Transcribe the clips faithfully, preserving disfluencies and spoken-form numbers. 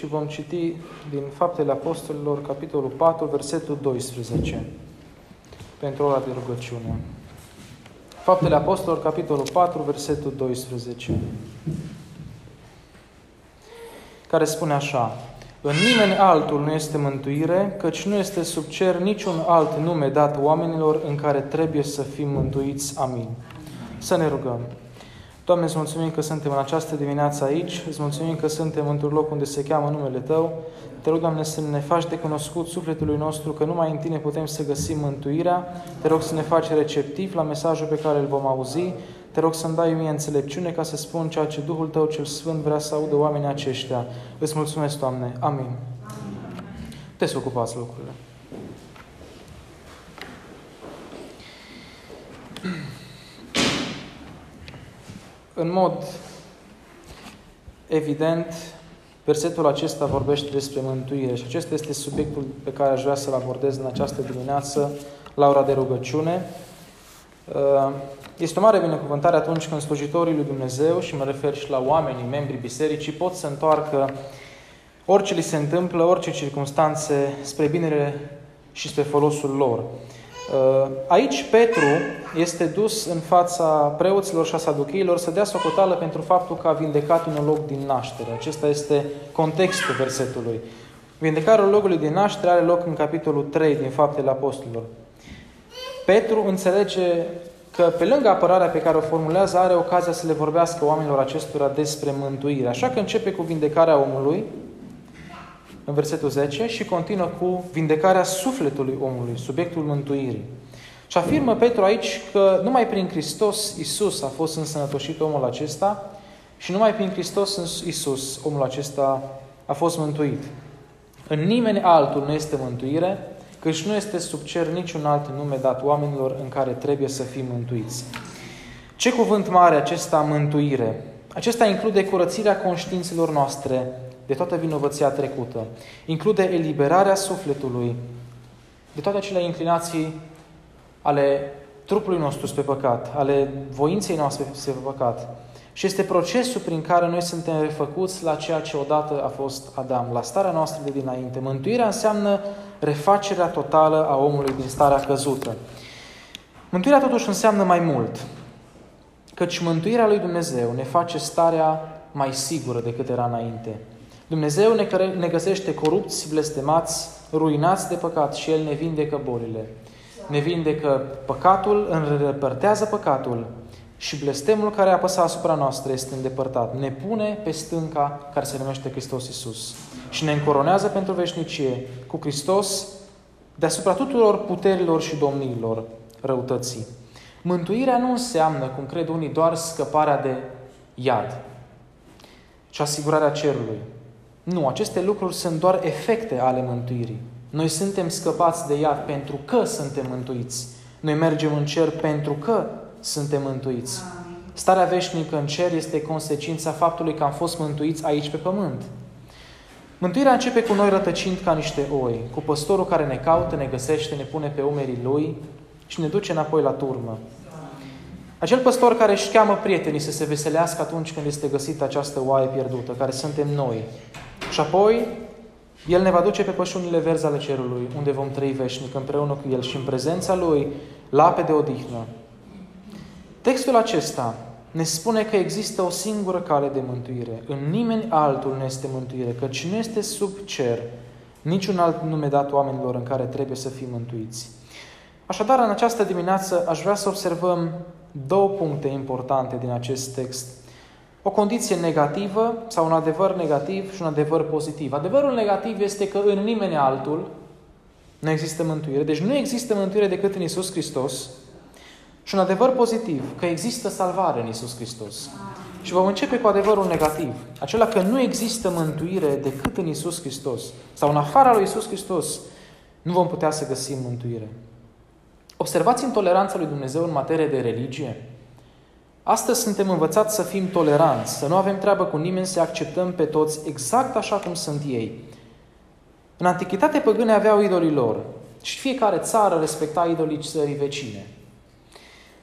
și vom citi din Faptele Apostolilor, capitolul patru, versetul doisprezece, pentru ora de rugăciune. Faptele Apostolilor, capitolul patru, versetul doisprezece, care spune așa: în nimeni altul nu este mântuire, căci nu este sub cer niciun alt nume dat oamenilor în care trebuie să fim mântuiți. Amin. Să ne rugăm. Doamne, îți mulțumim că suntem în această dimineață aici, îți mulțumim că suntem într-un loc unde se cheamă numele Tău. Te rog, Doamne, să ne faci de cunoscut sufletului nostru că numai în Tine putem să găsim mântuirea. Te rog să ne faci receptiv la mesajul pe care îl vom auzi. Te rog să-mi dai mie înțelepciune ca să spun ceea ce Duhul Tău cel Sfânt vrea să audă oamenii aceștia. Îți mulțumesc, Doamne. Amin. Amin. Puteți să ocupați locurile. În mod evident, versetul acesta vorbește despre mântuire și acesta este subiectul pe care aș vrea să-l abordez în această dimineață la ora de rugăciune. Este o mare binecuvântare atunci când slujitorii lui Dumnezeu, și mă refer și la oamenii, membrii bisericii, pot să întoarcă orice li se întâmplă, orice circunstanțe, spre binele și spre folosul lor. Aici Petru este dus în fața preoților și a saducheilor să dea socoteală pentru faptul că a vindecat un olog din naștere. Acesta este contextul versetului. Vindecarea ologului din naștere are loc în capitolul trei din Faptele Apostolilor. Petru înțelege că pe lângă apărarea pe care o formulează are ocazia să le vorbească oamenilor acestora despre mântuire. Așa că începe cu vindecarea omului în versetul zece și continuă cu vindecarea sufletului omului, subiectul mântuirii. Și afirmă Petru aici că numai prin Hristos Iisus a fost însănătoșit omul acesta și numai prin Hristos Iisus omul acesta a fost mântuit. În nimeni altul nu este mântuire, căci nu este sub cer niciun alt nume dat oamenilor în care trebuie să fim mântuiți. Ce cuvânt mare acesta, mântuire! Acesta include curățirea conștiințelor noastre de toată vinovăția trecută. Include eliberarea sufletului de toate acele inclinații ale trupului nostru spre păcat, ale voinței noastre spre păcat. Și este procesul prin care noi suntem refăcuți la ceea ce odată a fost Adam, la starea noastră de dinainte. Mântuirea înseamnă refacerea totală a omului din starea căzută. Mântuirea totuși înseamnă mai mult, căci mântuirea lui Dumnezeu ne face starea mai sigură decât era înainte. Dumnezeu ne, căre- ne găsește corupți, blestemați, ruinați de păcat și El ne vindecă bolile. Ne vindecă păcatul, îndepărtează păcatul și blestemul care apăsa asupra noastră este îndepărtat. Ne pune pe stânca care se numește Hristos Iisus și ne încoronează pentru veșnicie cu Hristos deasupra tuturor puterilor și domniilor răutății. Mântuirea nu înseamnă, cum cred unii, doar scăparea de iad și asigurarea cerului. Nu, aceste lucruri sunt doar efecte ale mântuirii. Noi suntem scăpați de iad pentru că suntem mântuiți. Noi mergem în cer pentru că suntem mântuiți. Starea veșnică în cer este consecința faptului că am fost mântuiți aici pe pământ. Mântuirea începe cu noi rătăcind ca niște oi, cu păstorul care ne caută, ne găsește, ne pune pe umerii lui și ne duce înapoi la turmă. Acel păstor care își cheamă prietenii să se veselească atunci când este găsită această oaie pierdută, care suntem noi. Și apoi, El ne va duce pe pășunile verzi ale cerului, unde vom trăi veșnic împreună cu El și în prezența Lui, la ape de odihnă. Textul acesta ne spune că există o singură cale de mântuire. În nimeni altul nu este mântuire, căci nu este sub cer niciun alt nume dat oamenilor în care trebuie să fim mântuiți. Așadar, în această dimineață aș vrea să observăm două puncte importante din acest text. O condiție negativă sau un adevăr negativ și un adevăr pozitiv. Adevărul negativ este că în nimeni altul nu există mântuire. Deci nu există mântuire decât în Iisus Hristos. Și un adevăr pozitiv, că există salvare în Iisus Hristos. Și vom începe cu adevărul negativ. Acela că nu există mântuire decât în Iisus Hristos. Sau în afara lui Iisus Hristos nu vom putea să găsim mântuire. Observați intoleranța lui Dumnezeu în materie de religie. Astăzi suntem învățați să fim toleranți, să nu avem treabă cu nimeni, să acceptăm pe toți exact așa cum sunt ei. În antichitate păgâne aveau idolii lor și fiecare țară respecta idolii țării vecine.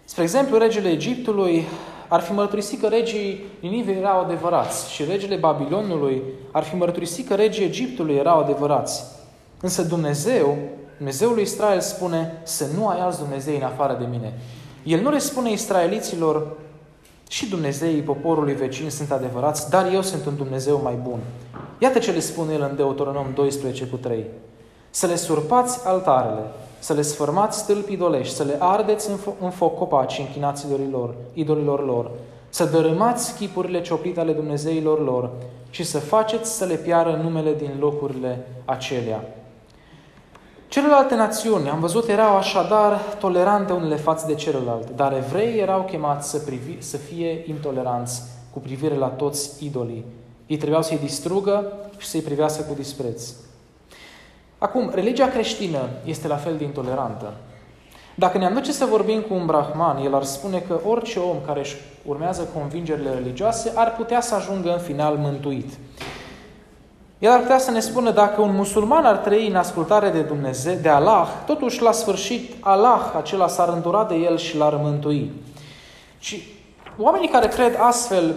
Spre exemplu, regele Egiptului ar fi mărturisit că regii Ninivei erau adevărați și regele Babilonului ar fi mărturisit că regii Egiptului erau adevărați. Însă Dumnezeu, Dumnezeul lui Israel spune să nu ai alți Dumnezei în afară de mine. El nu le spune israeliților, și Dumnezeii poporului vecin sunt adevărați, dar eu sunt un Dumnezeu mai bun. Iată ce le spune El în Deuteronom doisprezece cu trei. Să le surpați altarele, să le sfârmați stâlpii idolești, să le ardeți în, fo- în foc copacii închinați idolilor, idolilor lor, să dărâmați chipurile cioplite ale Dumnezeilor lor și să faceți să le piară numele din locurile acelea. Celelalte națiuni, am văzut, erau așadar tolerante unele față de celelalte, dar evreii erau chemați să, privi, să fie intoleranți cu privire la toți idolii. Ei trebuiau să-i distrugă și să-i privească cu dispreț. Acum, religia creștină este la fel de intolerantă. Dacă ne-am duce să vorbim cu un brahman, el ar spune că orice om care își urmează convingerile religioase ar putea să ajungă în final mântuit. El ar putea să ne spună, dacă un musulman ar trăi în ascultare de Dumnezeu, de Allah, totuși la sfârșit Allah acela s-ar îndura de el și l-ar mântui. Și oamenii care cred astfel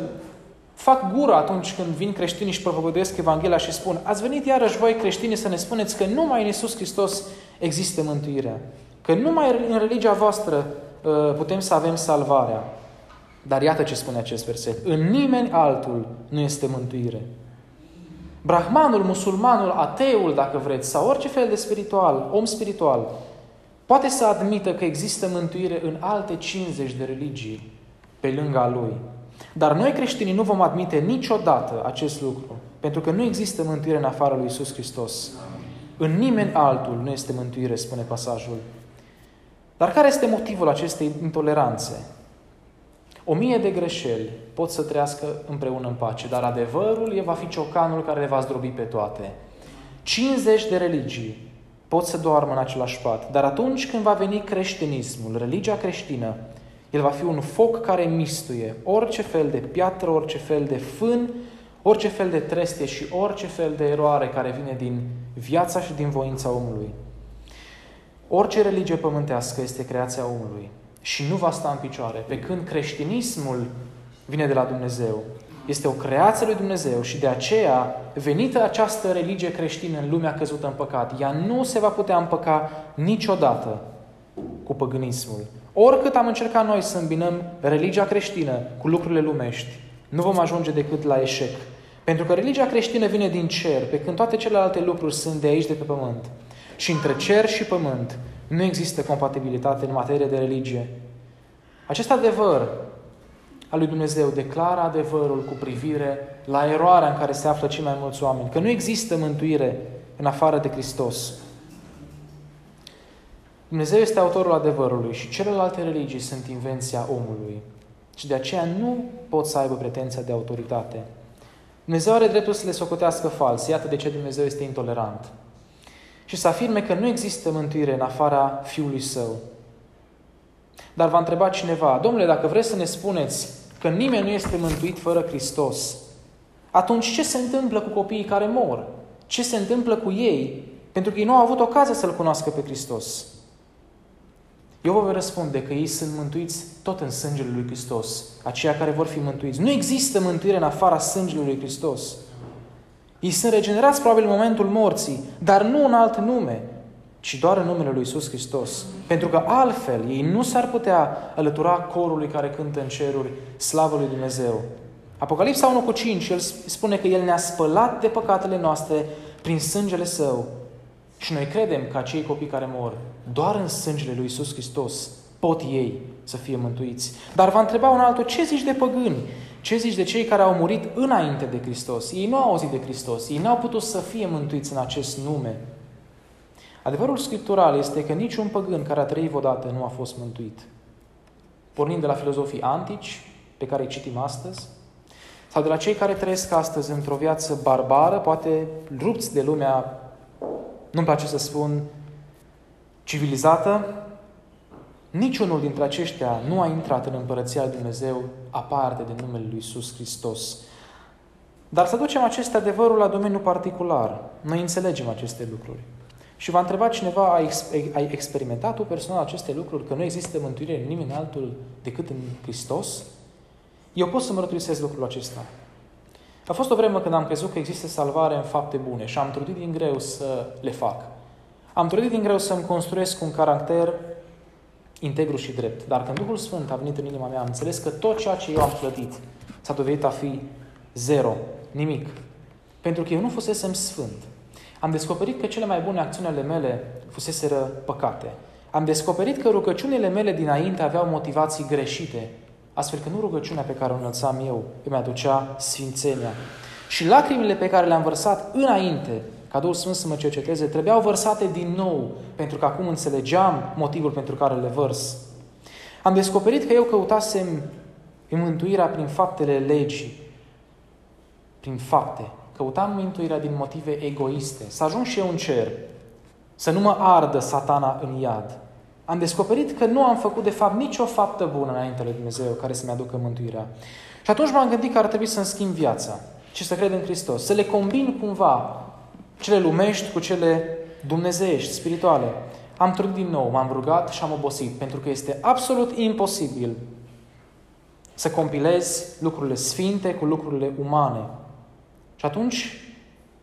fac gură atunci când vin creștinii și propovăduiesc Evanghelia și spun: ați venit iarăși voi creștini să ne spuneți că numai în Iisus Hristos există mântuirea, că numai în religia voastră putem să avem salvarea. Dar iată ce spune acest verset: în nimeni altul nu este mântuire. Brahmanul, musulmanul, ateul, dacă vreți, sau orice fel de spiritual, om spiritual, poate să admită că există mântuire în alte cincizeci de religii pe lângă a lui. Dar noi creștinii nu vom admite niciodată acest lucru, pentru că nu există mântuire în afara lui Iisus Hristos. În nimeni altul nu este mântuire, spune pasajul. Dar care este motivul acestei intoleranțe? O mie de greșeli pot să trăiască împreună în pace, dar adevărul e va fi ciocanul care le va zdrobi pe toate. cincizeci de religii pot să doarmă în același pat, dar atunci când va veni creștinismul, religia creștină, el va fi un foc care mistuie orice fel de piatră, orice fel de fân, orice fel de trestie și orice fel de eroare care vine din viața și din voința omului. Orice religie pământească este creația omului și nu va sta în picioare, pe când creștinismul vine de la Dumnezeu. Este o creație lui Dumnezeu și de aceea, venită această religie creștină în lumea căzută în păcat, ea nu se va putea împăca niciodată cu păgânismul. Oricât am încercat noi să îmbinăm religia creștină cu lucrurile lumești, nu vom ajunge decât la eșec. Pentru că religia creștină vine din cer, pe când toate celelalte lucruri sunt de aici, de pe pământ. Și între cer și pământ nu există compatibilitate în materie de religie. Acest adevăr al lui Dumnezeu declară adevărul cu privire la eroarea în care se află cei mai mulți oameni, că nu există mântuire în afară de Hristos. Dumnezeu este autorul adevărului și celelalte religii sunt invenția omului și de aceea nu pot să aibă pretenția de autoritate. Dumnezeu are dreptul să le socotească false, iată de ce Dumnezeu este intolerant. Și să afirme că nu există mântuire în afara Fiului Său. Dar v-a întrebat cineva: domnule, dacă vreți să ne spuneți că nimeni nu este mântuit fără Hristos, atunci ce se întâmplă cu copiii care mor? Ce se întâmplă cu ei? Pentru că ei nu au avut ocazia să-L cunoască pe Hristos. Eu vă voi răspunde că ei sunt mântuiți tot în sângele lui Hristos, aceia care vor fi mântuiți. Nu există mântuire în afara sângelui lui Hristos. Ei sunt regenerați probabil în momentul morții, dar nu în alt nume, ci doar în numele lui Iisus Hristos. Pentru că altfel ei nu s-ar putea alătura corului care cântă în ceruri slavă lui Dumnezeu. Apocalipsa unu cu cinci, el spune că El ne-a spălat de păcatele noastre prin sângele Său. Și noi credem că acei copii care mor doar în sângele lui Iisus Hristos pot ei să fie mântuiți. Dar va întreba un altul: ce zici de păgâni? Ce zici de cei care au murit înainte de Hristos? Ei nu au auzit de Hristos. Ei n-au putut să fie mântuiți în acest nume. Adevărul scriptural este că niciun păgân care a trăit odată nu a fost mântuit. Pornind de la filozofii antici, pe care îi citim astăzi, sau de la cei care trăiesc astăzi într-o viață barbară, poate rupți de lumea, nu-mi place să spun, civilizată, niciunul dintre aceștia nu a intrat în Împărăția lui Dumnezeu aparte de numele lui Iisus Hristos. Dar să ducem acest adevărul la domeniul particular. Noi înțelegem aceste lucruri. Și v-a întrebat cineva: ai experimentat tu personal aceste lucruri, că nu există mântuire în nimeni altul decât în Hristos? Eu pot să mărturisesc lucrul acesta. A fost o vreme când am crezut că există salvare în fapte bune și am trudit din greu să le fac. Am trudit din greu să-mi construiesc un caracter integru și drept. Dar când Duhul Sfânt a venit în inima mea, am înțeles că tot ceea ce eu am clădit s-a dovedit a fi zero, nimic. Pentru că eu nu fusesem sfânt. Am descoperit că cele mai bune acțiuni ale mele fuseseră păcate. Am descoperit că rugăciunile mele dinainte aveau motivații greșite, astfel că nu rugăciunea pe care o înălțam eu îmi aducea sfințenia. Și lacrimile pe care le-am vărsat înainte ca Duhul Sfânt să mă cerceteze, trebuiau vărsate din nou, pentru că acum înțelegeam motivul pentru care le vărs. Am descoperit că eu căutasem mântuirea prin faptele legii, prin fapte. Căutam mântuirea din motive egoiste. Să ajung și eu în cer, să nu mă ardă satana în iad. Am descoperit că nu am făcut, de fapt, nicio faptă bună înaintea lui Dumnezeu care să-mi aducă mântuirea. Și atunci m-am gândit că ar trebui să-mi schimb viața și să cred în Hristos. Să le combin cumva cele lumești cu cele dumnezeiești, spirituale. Am trudit din nou, m-am rugat și am obosit, pentru că este absolut imposibil să compilezi lucrurile sfinte cu lucrurile umane. Și atunci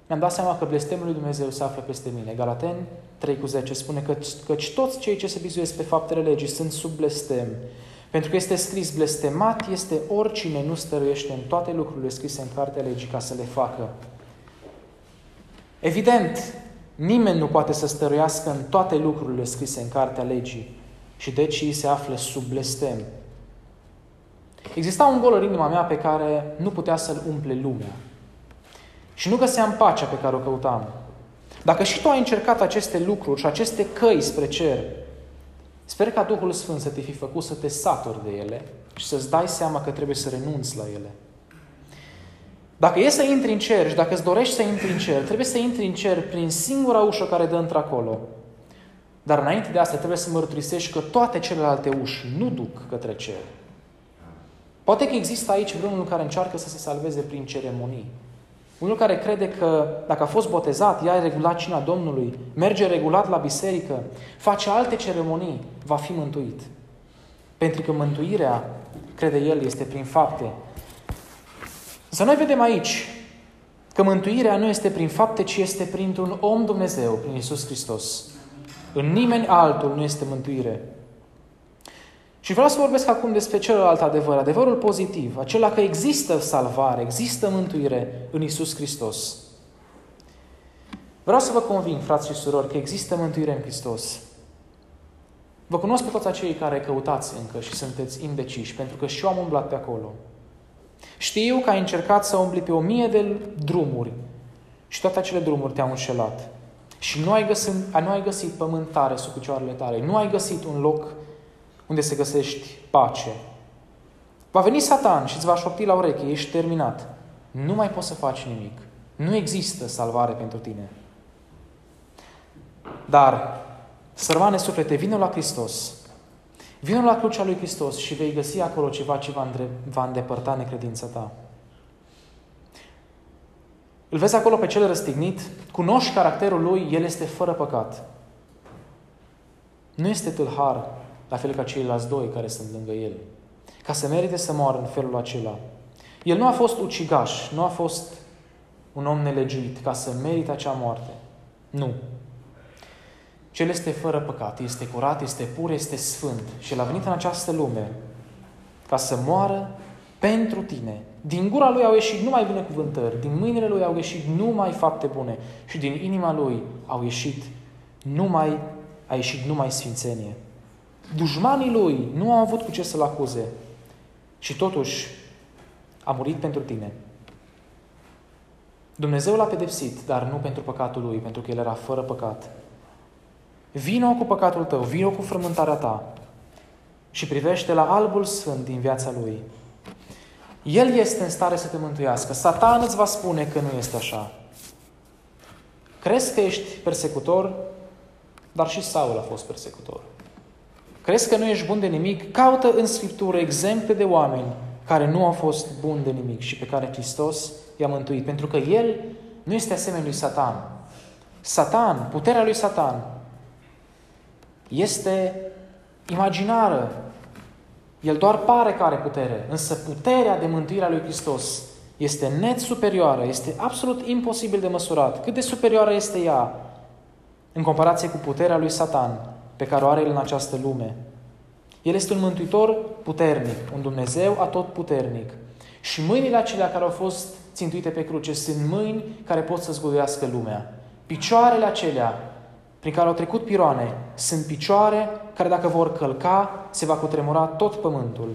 mi-am dat seama că blestemul lui Dumnezeu se află peste mine. Galateni trei cu zece spune că căci toți cei ce se bizuiesc pe faptele legii sunt sub blestem. Pentru că este scris, blestemat este oricine nu stăruiește în toate lucrurile scrise în cartea legii ca să le facă. Evident, nimeni nu poate să stăruiască în toate lucrurile scrise în cartea legii și deci ei se află sub blestem. Exista un gol în inima mea pe care nu putea să-l umple lumea. Și nu găseam pacea pe care o căutam. Dacă și tu ai încercat aceste lucruri și aceste căi spre cer, sper ca Duhul Sfânt să te fi făcut să te saturi de ele și să-ți dai seama că trebuie să renunți la ele. Dacă e să intri în cer și dacă îți dorești să intri în cer, trebuie să intri în cer prin singura ușă care dă într-acolo. Dar înainte de asta trebuie să mărturisești că toate celelalte uși nu duc către cer. Poate că există aici vreunul care încearcă să se salveze prin ceremonii. Unul care crede că dacă a fost botezat, ia regulat cina Domnului, merge regulat la biserică, face alte ceremonii, va fi mântuit. Pentru că mântuirea, crede el, este prin fapte. Să noi vedem aici că mântuirea nu este prin fapte, ci este printr-un om Dumnezeu, prin Iisus Hristos. În nimeni altul nu este mântuire. Și vreau să vorbesc acum despre celălalt adevăr, adevărul pozitiv, acela că există salvare, există mântuire în Iisus Hristos. Vreau să vă conving, frați și surori, că există mântuire în Hristos. Vă cunosc pe toți acei care căutați încă și sunteți indeciși, pentru că și eu am umblat pe acolo. Știu că ai încercat să umbli pe o mie de drumuri și toate acele drumuri te-au înșelat. Și nu ai găsit, nu ai găsit pământ tare sub picioarele tale, nu ai găsit un loc unde se găsești pace. Va veni Satan și îți va șopti la ureche, ești terminat. Nu mai poți să faci nimic. Nu există salvare pentru tine. Dar, sărmane suflete, vină la Hristos. Vină la crucea lui Hristos și vei găsi acolo ceva ce va îndepărta necredința ta. Îl vezi acolo pe cel răstignit, cunoști caracterul lui, el este fără păcat. Nu este tâlhar, la fel ca ceilalți doi care sunt lângă el, ca să merite să moară în felul acela. El nu a fost ucigaș, nu a fost un om nelegiuit ca să merite acea moarte. Nu. Cel este fără păcat, este curat, este pur, este sfânt și el a venit în această lume ca să moară pentru tine. Din gura lui au ieșit numai binecuvântări, din mâinile lui au ieșit numai fapte bune și din inima lui au ieșit numai, a ieșit numai sfințenie. Dușmanii lui nu au avut cu ce să-l acuze și totuși a murit pentru tine. Dumnezeu l-a pedepsit, dar nu pentru păcatul lui, pentru că el era fără păcat. Vino cu păcatul tău, vino cu frământarea ta și privește la albul sfânt din viața lui. El este în stare să te mântuiască. Satan îți va spune că nu este așa. Crezi că ești persecutor, dar și Saul a fost persecutor. Crezi că nu ești bun de nimic? Caută în Scriptură exemple de oameni care nu au fost buni de nimic și pe care Hristos i-a mântuit. Pentru că el nu este asemenea lui Satan. Satan, puterea lui Satan, este imaginară. El doar pare că are putere, însă puterea de mântuire a lui Hristos este net superioară, este absolut imposibil de măsurat. Cât de superioară este ea în comparație cu puterea lui Satan pe care o are el în această lume. El este un mântuitor puternic, un Dumnezeu atotputernic. Și mâinile acelea care au fost țintuite pe cruce sunt mâini care pot să zguduiască lumea. Picioarele acelea prin care au trecut piroane sunt picioare care, dacă vor călca, se va cutremura tot pământul.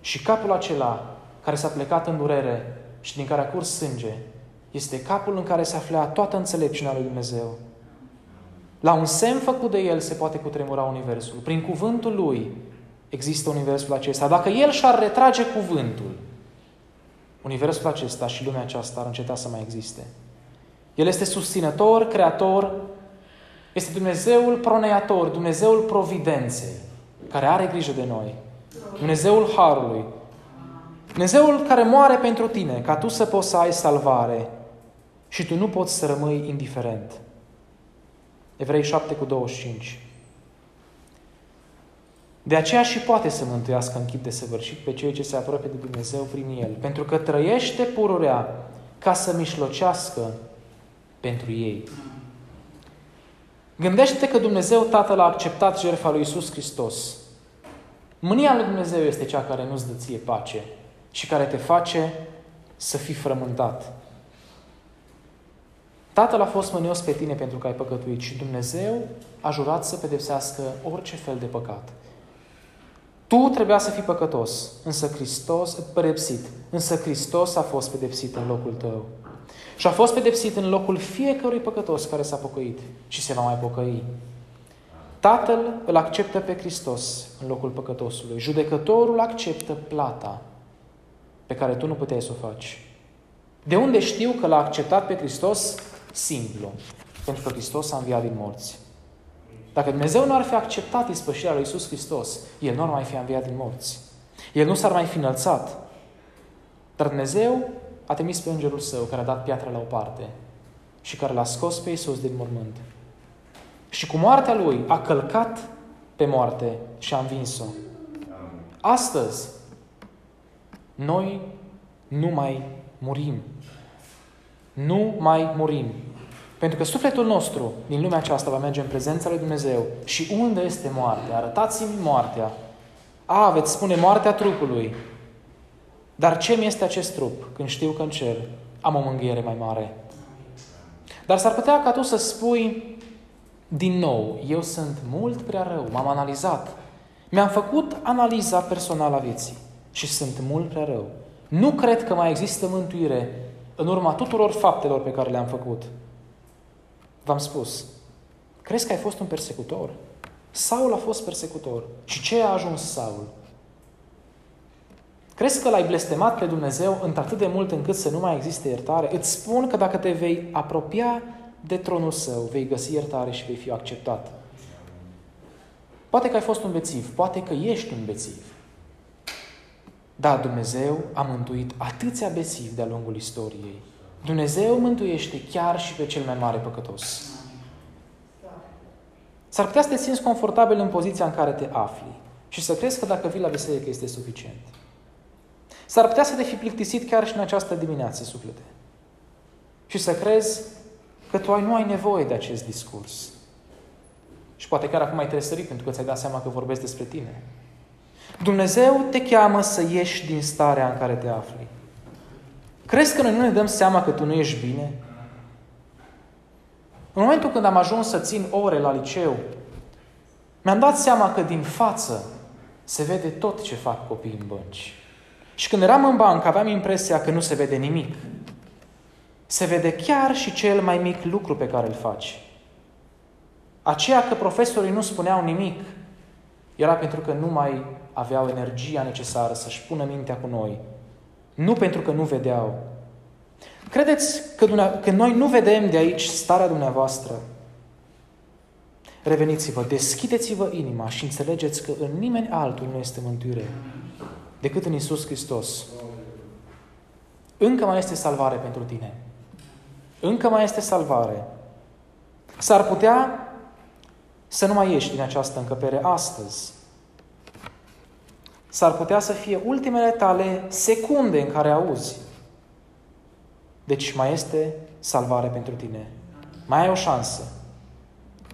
Și capul acela care s-a plecat în durere și din care a curs sânge este capul în care se afla toată înțelepciunea lui Dumnezeu. La un semn făcut de El se poate cutremura universul. Prin cuvântul Lui există universul acesta. Dacă El și-ar retrage cuvântul, universul acesta și lumea aceasta ar înceta să mai existe. El este susținător, creator, este Dumnezeul proneator, Dumnezeul providenței, care are grijă de noi. Dumnezeul harului. Dumnezeul care moare pentru tine, ca tu să poți să ai salvare și tu nu poți să rămâi indiferent. Evrei șapte cu douăzeci și cinci. De aceea și poate să mântuiască în chip desăvârșit pe cei ce se apropie de Dumnezeu prin El, pentru că trăiește pururea ca să mișlocească pentru ei. Gândește-te că Dumnezeu Tatăl a acceptat jertfa lui Iisus Hristos. Mânia lui Dumnezeu este cea care nu-ți dă ție pace și care te face să fii frământat. Tatăl a fost mânios pe tine pentru că ai păcătuit și Dumnezeu a jurat să pedepsească orice fel de păcat. Tu trebuia să fii păcătos, însă Hristos, pedepsit, însă Hristos a fost pedepsit în locul tău. Și a fost pedepsit în locul fiecărui păcătos care s-a pocăit și se va mai pocăi. Tatăl îl acceptă pe Hristos în locul păcătosului. Judecătorul acceptă plata pe care tu nu puteai să o faci. De unde știu că L-a acceptat pe Hristos? Simplu. Pentru că Hristos a înviat din morți. Dacă Dumnezeu nu ar fi acceptat ispășirea lui Iisus Hristos, El nu ar mai fi înviat din morți. El nu s-ar mai fi înălțat. Dar Dumnezeu a trimis pe Îngerul Său, care a dat piatra la o parte și care L-a scos pe Iisus din mormânt. Și cu moartea Lui a călcat pe moarte și a învins-o. Astăzi, noi nu mai murim. Nu mai murim. Pentru că sufletul nostru din lumea aceasta va merge în prezența lui Dumnezeu. Și unde este moartea? Arătați-mi moartea. A, veți spune moartea trupului. Dar ce mi este acest trup când știu că în cer am o mângâiere mai mare? Dar s-ar putea ca tu să spui din nou, eu sunt mult prea rău, m-am analizat. Mi-am făcut analiza personală a vieții și sunt mult prea rău. Nu cred că mai există mântuire în urma tuturor faptelor pe care le-am făcut. V-am spus, crezi că ai fost un persecutor? Saul a fost persecutor. Și ce a ajuns Saul? Crezi că L-ai blestemat pe Dumnezeu într-atât de mult încât să nu mai existe iertare? Îți spun că dacă te vei apropia de tronul Său, vei găsi iertare și vei fi acceptat. Poate că ai fost un bețiv, poate că ești un bețiv. Dar Dumnezeu a mântuit atâția bețivi de-a lungul istoriei. Dumnezeu mântuiește chiar și pe cel mai mare păcătos. S-ar putea să te simți confortabil în poziția în care te afli și să crezi că dacă vii la biserică este suficient. S-ar putea să te fi plictisit chiar și în această dimineață, suflete. Și să crezi că tu ai, nu ai nevoie de acest discurs. Și poate chiar acum ai tresărit pentru că ți-ai dat seama că vorbesc despre tine. Dumnezeu te cheamă să ieși din starea în care te afli. Crezi că noi nu ne dăm seama că tu nu ești bine? În momentul când am ajuns să țin ore la liceu, mi-am dat seama că din față se vede tot ce fac copiii în bănci. Și când eram în bancă, aveam impresia că nu se vede nimic. Se vede chiar și cel mai mic lucru pe care îl faci. Aceea că profesorii nu spuneau nimic era pentru că nu mai aveau energia necesară să-și pună mintea cu noi. Nu pentru că nu vedeau. Credeți că, duna- că noi nu vedem de aici starea dumneavoastră? Reveniți-vă, deschideți-vă inima și înțelegeți că în nimeni altul nu este mântuire decât în Iisus Hristos. Încă mai este salvare pentru tine. Încă mai este salvare. S-ar putea să nu mai ieși din această încăpere astăzi. s-ar putea să fie ultimele tale secunde în care auzi. Deci mai este salvare pentru tine. Mai ai o șansă.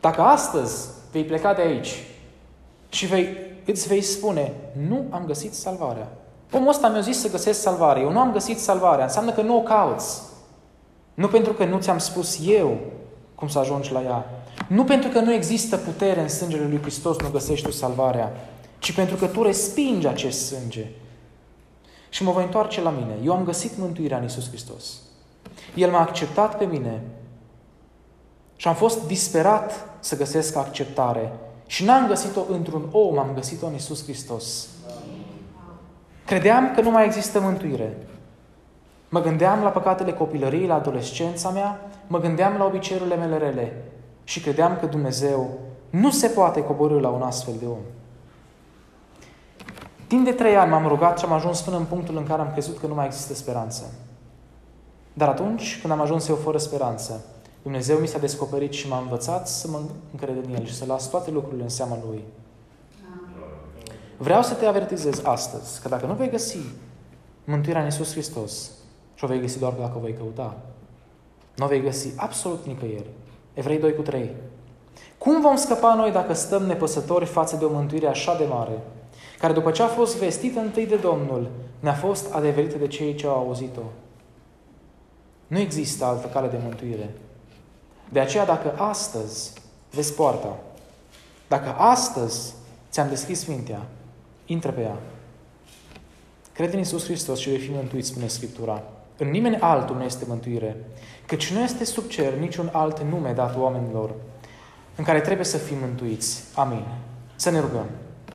Dacă astăzi vei pleca de aici și vei, îți vei spune, nu am găsit salvarea. Omul ăsta mi-a zis să găsesc salvare. Eu nu am găsit salvarea. Înseamnă că nu o cauți. Nu pentru că nu ți-am spus eu cum să ajungi la ea. Nu pentru că nu există putere în sângele lui Hristos, nu găsești tu salvarea. Ci pentru că tu respingi acest sânge. Și mă voi întoarce la mine. Eu am găsit mântuirea în Iisus Hristos. El m-a acceptat pe mine. Și am fost disperat să găsesc acceptare. Și n-am găsit-o într-un om, am găsit-o în Iisus Hristos. Credeam că nu mai există mântuire. Mă gândeam la păcatele copilăriei, la adolescența mea, mă gândeam la obiceiurile mele rele și credeam că Dumnezeu nu se poate coborî la un astfel de om. Timp de trei ani m-am rugat și am ajuns până în punctul în care am crezut că nu mai există speranță. Dar atunci, când am ajuns eu fără speranță, Dumnezeu mi s-a descoperit și m-a învățat să mă încred în El și să las toate lucrurile în seama Lui. Vreau să te avertizez astăzi că dacă nu vei găsi mântuirea în Iisus Hristos, și o vei găsi doar dacă o vei căuta, nu o vei găsi absolut nicăieri. Evrei doi cu trei. Cum vom scăpa noi dacă stăm nepăsători față de o mântuire așa de mare, care după ce a fost vestită întâi de Domnul, ne-a fost adeverită de cei ce au auzit-o? Nu există altă cale de mântuire. De aceea, dacă astăzi vezi poarta, dacă astăzi ți-am deschis mintea, intră pe ea. Crede în Iisus Hristos și vei fi mântuit, spune Scriptura. În nimeni altul nu este mântuire, căci nu este sub cer niciun alt nume dat oamenilor în care trebuie să fim mântuiți. Amin. Să ne rugăm.